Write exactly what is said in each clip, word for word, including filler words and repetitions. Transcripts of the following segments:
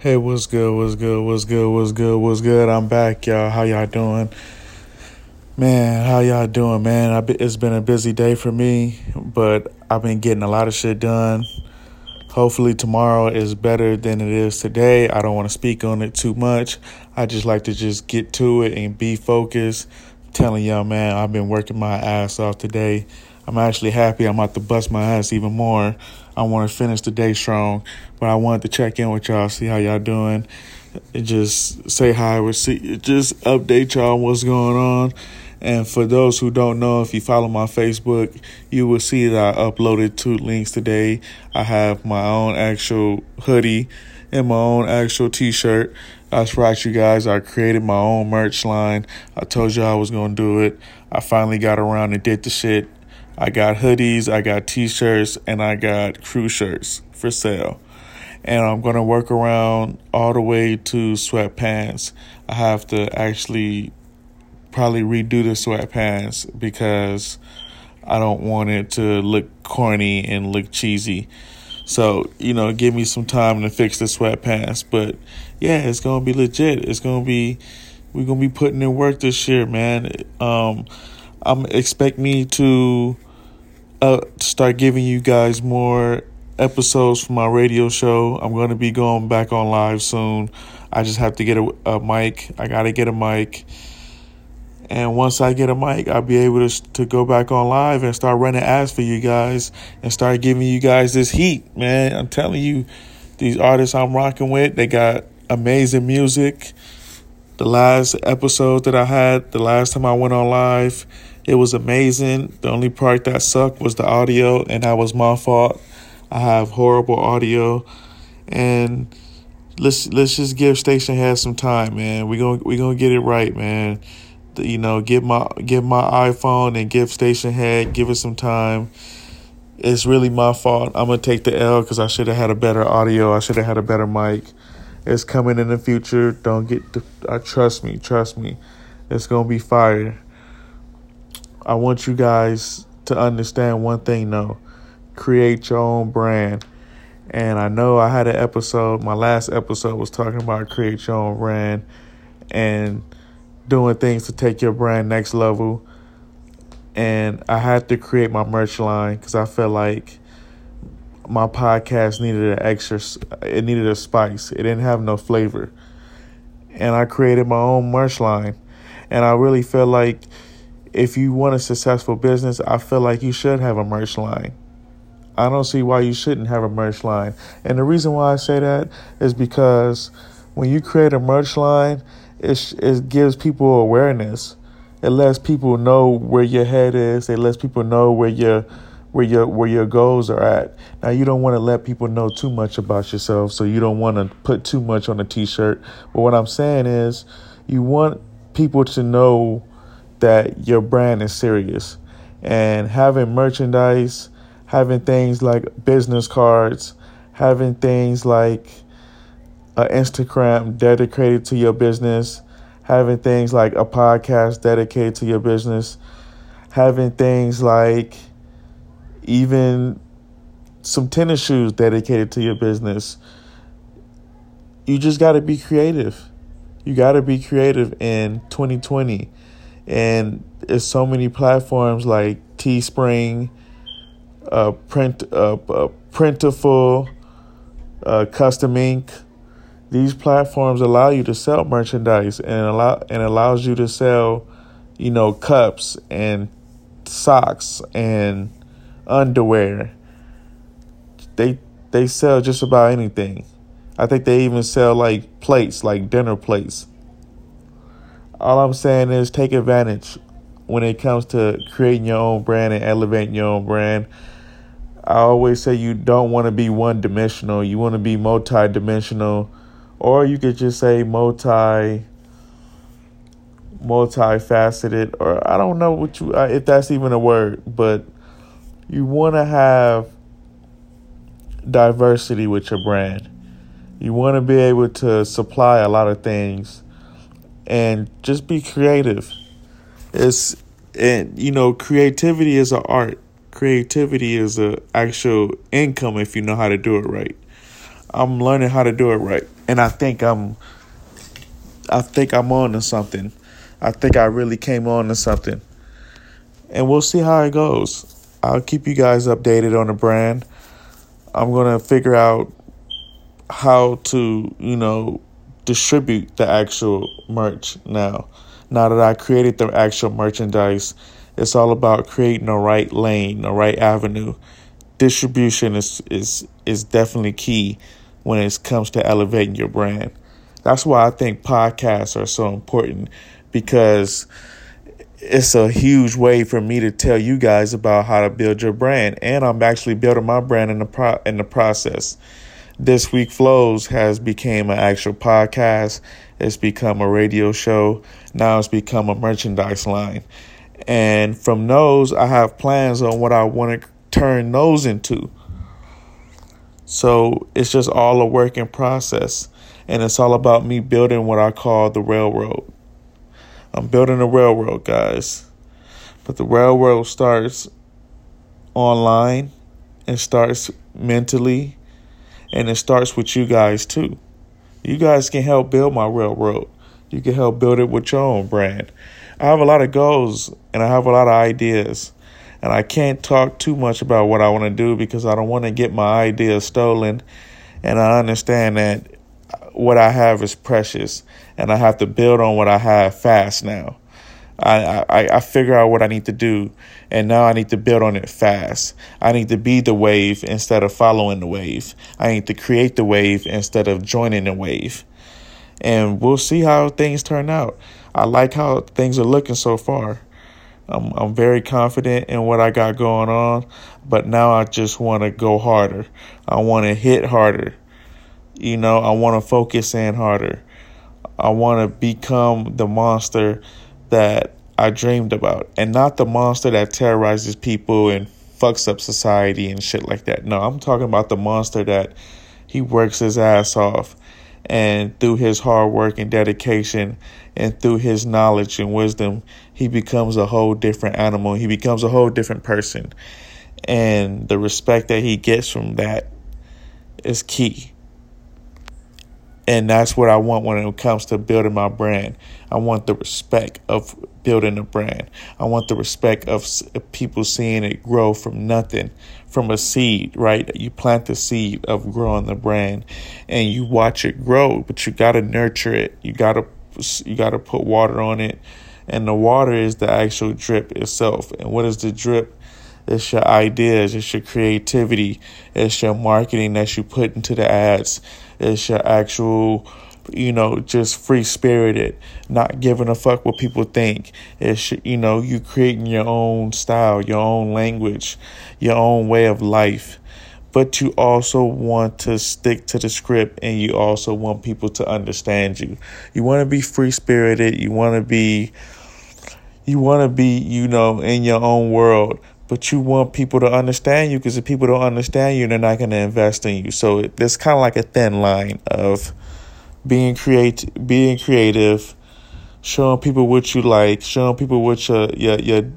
Hey, what's good, what's good, what's good, what's good, what's good? I'm back, y'all. How y'all doing? Man, how y'all doing, man? I be, it's been a busy day for me, but I've been getting a lot of shit done. Hopefully tomorrow is better than it is today. I don't want to speak on it too much. I just like to just get to it and be focused. I'm telling y'all, man, I've been working my ass off today. I'm actually happy I'm about to bust my ass even more. I want to finish the day strong, but I wanted to check in with y'all, see how y'all doing, and just say hi, or see, just update y'all on what's going on. And for those who don't know, if you follow my Facebook, you will see that I uploaded two links today. I have my own actual hoodie and my own actual t-shirt. That's right, you guys. I created my own merch line. I told you I was going to do it. I finally got around and did the shit. I got hoodies, I got t-shirts, and I got crew shirts for sale. And I'm going to work around all the way to sweatpants. I have to actually probably redo the sweatpants because I don't want it to look corny and look cheesy. So, you know, give me some time to fix the sweatpants. But, yeah, it's going to be legit. It's going to be, we're going to be putting in work this year, man. Um, I'm expect me to... Uh, start giving you guys more episodes from my radio show. I'm going to be going back on live soon. I just have to get a, a mic. I got to get a mic. And once I get a mic, I'll be able to, to go back on live and start running ads for you guys and start giving you guys this heat, man. I'm telling you, these artists I'm rocking with, they got amazing music. The last episode that I had, the last time I went on live, it was amazing. The only part that sucked was the audio, and that was my fault. I have horrible audio, and let's let's just give Station Head some time, man. We're gonna we're gonna get it right, man. You know, give my give my iPhone and give Station Head, give it some time. It's really my fault. I'm gonna take the L because I should have had a better audio. I should have had a better mic. It's coming in the future. Don't get the, uh, trust me, trust me. It's gonna be fire. I want you guys to understand one thing, though. Create your own brand. And I know I had an episode, my last episode was talking about create your own brand and doing things to take your brand next level. And I had to create my merch line because I felt like my podcast needed an extra, it needed a spice. It didn't have no flavor. And I created my own merch line. And I really feel like if you want a successful business, I feel like you should have a merch line. I don't see why you shouldn't have a merch line. And the reason why I say that is because when you create a merch line, it, it gives people awareness. It lets people know where your head is. It lets people know where your where your where your goals are at. Now, you don't want to let people know too much about yourself, so you don't want to put too much on a t-shirt. But what I'm saying is you want people to know that your brand is serious, and having merchandise, having things like business cards, having things like an Instagram dedicated to your business, having things like a podcast dedicated to your business, having things like even some tennis shoes dedicated to your business. You just got to be creative. You got to be creative in twenty twenty. And there's so many platforms like Teespring, uh, Print, uh, uh, Printiful, uh, Custom Ink. These platforms allow you to sell merchandise and allow and allows you to sell, you know, cups and socks and underwear. They they sell just about anything. I think they even sell like plates, like dinner plates. All I'm saying is take advantage when it comes to creating your own brand and elevating your own brand. I always say you don't want to be one-dimensional. You want to be multi-dimensional, or you could just say multi, multi-faceted, or I don't know what you if that's even a word, but you want to have diversity with your brand. You want to be able to supply a lot of things. And just be creative. It's and you know, creativity is an art. Creativity is an actual income if you know how to do it right. I'm learning how to do it right. and I think I'm, I think I'm on to something. I think I really came on to something, and we'll see how it goes. I'll keep you guys updated on the brand. I'm gonna figure out how to, you know, distribute the actual merch now. Now that I created the actual merchandise, it's all about creating the right lane, the right avenue. Distribution is is is definitely key when it comes to elevating your brand. That's why I think podcasts are so important, because it's a huge way for me to tell you guys about how to build your brand, and I'm actually building my brand in the pro- in the process. This Week Flows has become an actual podcast. It's become a radio show. Now it's become a merchandise line. And from those, I have plans on what I want to turn those into. So it's just all a working process. And it's all about me building what I call the railroad. I'm building a railroad, guys. But the railroad starts online. It starts mentally. And it starts with you guys, too. You guys can help build my railroad. You can help build it with your own brand. I have a lot of goals, and I have a lot of ideas. And I can't talk too much about what I want to do because I don't want to get my ideas stolen. And I understand that what I have is precious, and I have to build on what I have fast now. I, I, I figure out what I need to do, and now I need to build on it fast. I need to be the wave instead of following the wave. I need to create the wave instead of joining the wave. And we'll see how things turn out. I like how things are looking so far. I'm, I'm very confident in what I got going on, but now I just want to go harder. I want to hit harder. You know, I want to focus in harder. I want to become the monster that I dreamed about, and not the monster that terrorizes people and fucks up society and shit like that. No, I'm talking about the monster that he works his ass off, and through his hard work and dedication and through his knowledge and wisdom, he becomes a whole different animal. He becomes a whole different person, and the respect that he gets from that is key. And that's what I want when it comes to building my brand. I want the respect of building a brand. I want the respect of people seeing it grow from nothing, from a seed, right? You plant the seed of growing the brand and you watch it grow, but you got to nurture it. You got to you got to put water on it. And the water is the actual drip itself. And what is the drip? It's your ideas. It's your creativity. It's your marketing that you put into the ads. It's your actual, you know, just free spirited, not giving a fuck what people think. It's, you know, you creating your own style, your own language, your own way of life. But you also want to stick to the script, and you also want people to understand you. You want to be free spirited. You want to be, you want to be, you know, in your own world. But you want people to understand you, because if people don't understand you, they're not going to invest in you. So it's kind of like a thin line of being create, being creative, showing people what you like, showing people what your your your,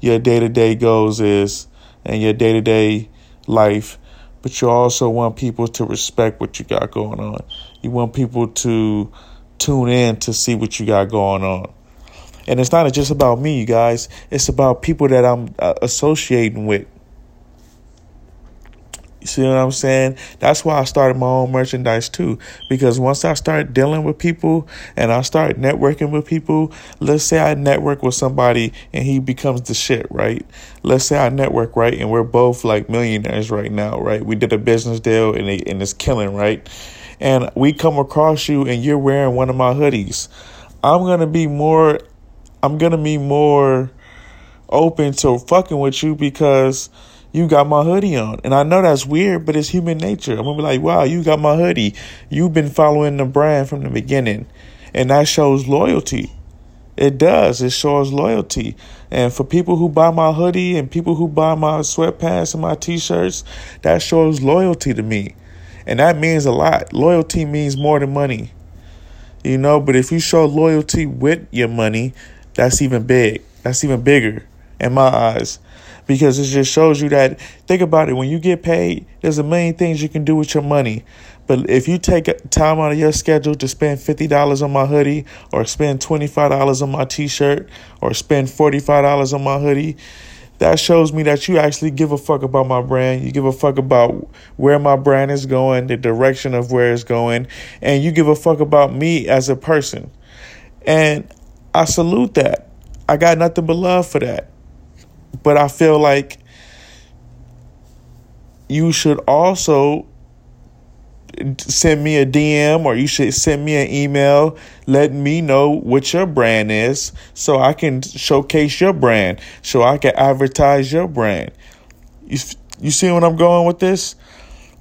your day-to-day goals is and your day-to-day life. But you also want people to respect what you got going on. You want people to tune in to see what you got going on. And it's not just about me, you guys. It's about people that I'm uh, associating with. You see what I'm saying? That's why I started my own merchandise, too. Because once I start dealing with people and I start networking with people, let's say I network with somebody and he becomes the shit, right? Let's say I network, right? And we're both like millionaires right now, right? We did a business deal and, they, and it's killing, right? And we come across you and you're wearing one of my hoodies. I'm going to be more... I'm going to be more open to fucking with you because you got my hoodie on. And I know that's weird, but it's human nature. I'm going to be like, wow, you got my hoodie. You've been following the brand from the beginning. And that shows loyalty. It does. It shows loyalty. And for people who buy my hoodie and people who buy my sweatpants and my T-shirts, that shows loyalty to me. And that means a lot. Loyalty means more than money, you know. But if you show loyalty with your money, that's even big. That's even bigger in my eyes, because it just shows you that, think about it, when you get paid, there's a million things you can do with your money. But if you take time out of your schedule to spend fifty dollars on my hoodie, or spend twenty-five dollars on my T-shirt, or spend forty-five dollars on my hoodie, that shows me that you actually give a fuck about my brand. You give a fuck about where my brand is going, the direction of where it's going, and you give a fuck about me as a person. And I salute that. I got nothing but love for that. But I feel like you should also send me a D M, or you should send me an email letting me know what your brand is, so I can showcase your brand, so I can advertise your brand. You, you see where I'm going with this?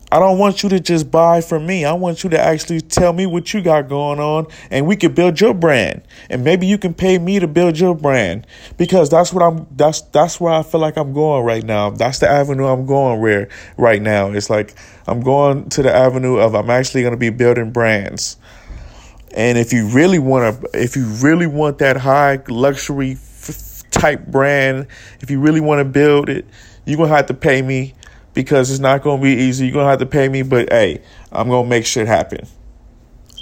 I don't want you to just buy from me. I want you to actually tell me what you got going on, and we can build your brand. And maybe you can pay me to build your brand, because that's what I'm. That's that's where I feel like I'm going right now. That's the avenue I'm going where right now. It's like I'm going to the avenue of I'm actually going to be building brands. And if you really want to, if you really want that high luxury f- type brand, if you really want to build it, you're gonna have to pay me. Because it's not going to be easy. You're going to have to pay me. But, hey, I'm going to make shit happen.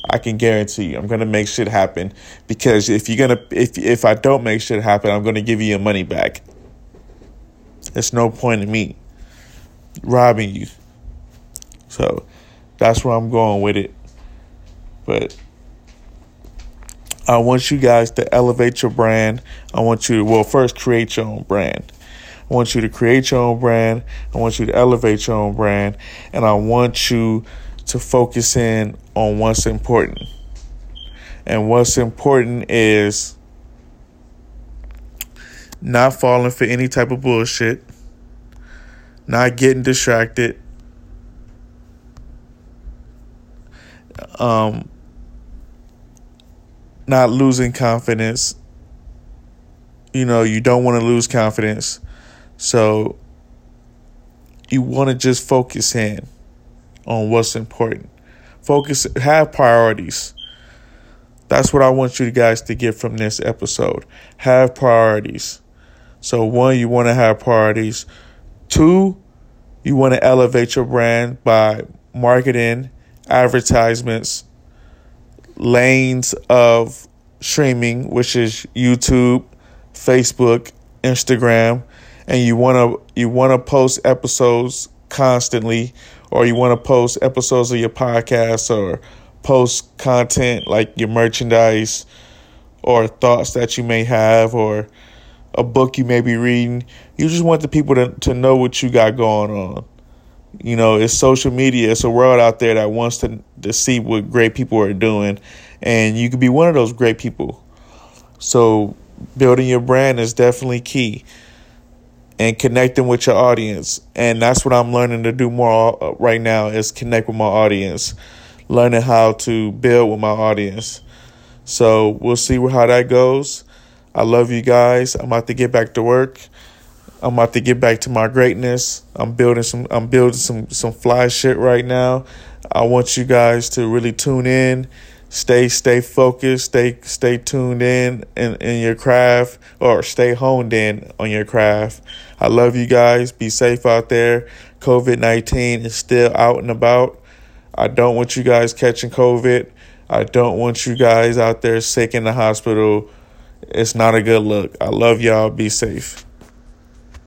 I can guarantee you. I'm going to make shit happen. Because if you're going to, if if I don't make shit happen, I'm going to give you your money back. There's no point in me robbing you. So that's where I'm going with it. But I want you guys to elevate your brand. I want you to, well, first create your own brand. I want you to create your own brand. I want you to elevate your own brand. And I want you to focus in on what's important. And what's important is not falling for any type of bullshit, not getting distracted, um, not losing confidence. You know, you don't want to lose confidence. So you want to just focus in on what's important. Focus, have priorities. That's what I want you guys to get from this episode. Have priorities. So one, you want to have priorities. Two, you want to elevate your brand by marketing, advertisements, lanes of streaming, which is YouTube, Facebook, Instagram. And you wanna you wanna post episodes constantly, or you wanna post episodes of your podcast, or post content like your merchandise, or thoughts that you may have, or a book you may be reading. You just want the people to, to know what you got going on. You know, it's social media. It's a world out there that wants to, to see what great people are doing, and you could be one of those great people. So building your brand is definitely key. And connecting with your audience. And that's what I'm learning to do more right now, is connect with my audience. Learning how to build with my audience. So we'll see how that goes. I love you guys. I'm about to get back to work. I'm about to get back to my greatness. I'm building some I'm building some, some fly shit right now. I want you guys to really tune in. Stay stay focused, stay stay tuned in, in in your craft, or stay honed in on your craft. I love you guys. Be safe out there. covid nineteen is still out and about. I don't want you guys catching COVID. I don't want you guys out there sick in the hospital. It's not a good look. I love y'all. Be safe.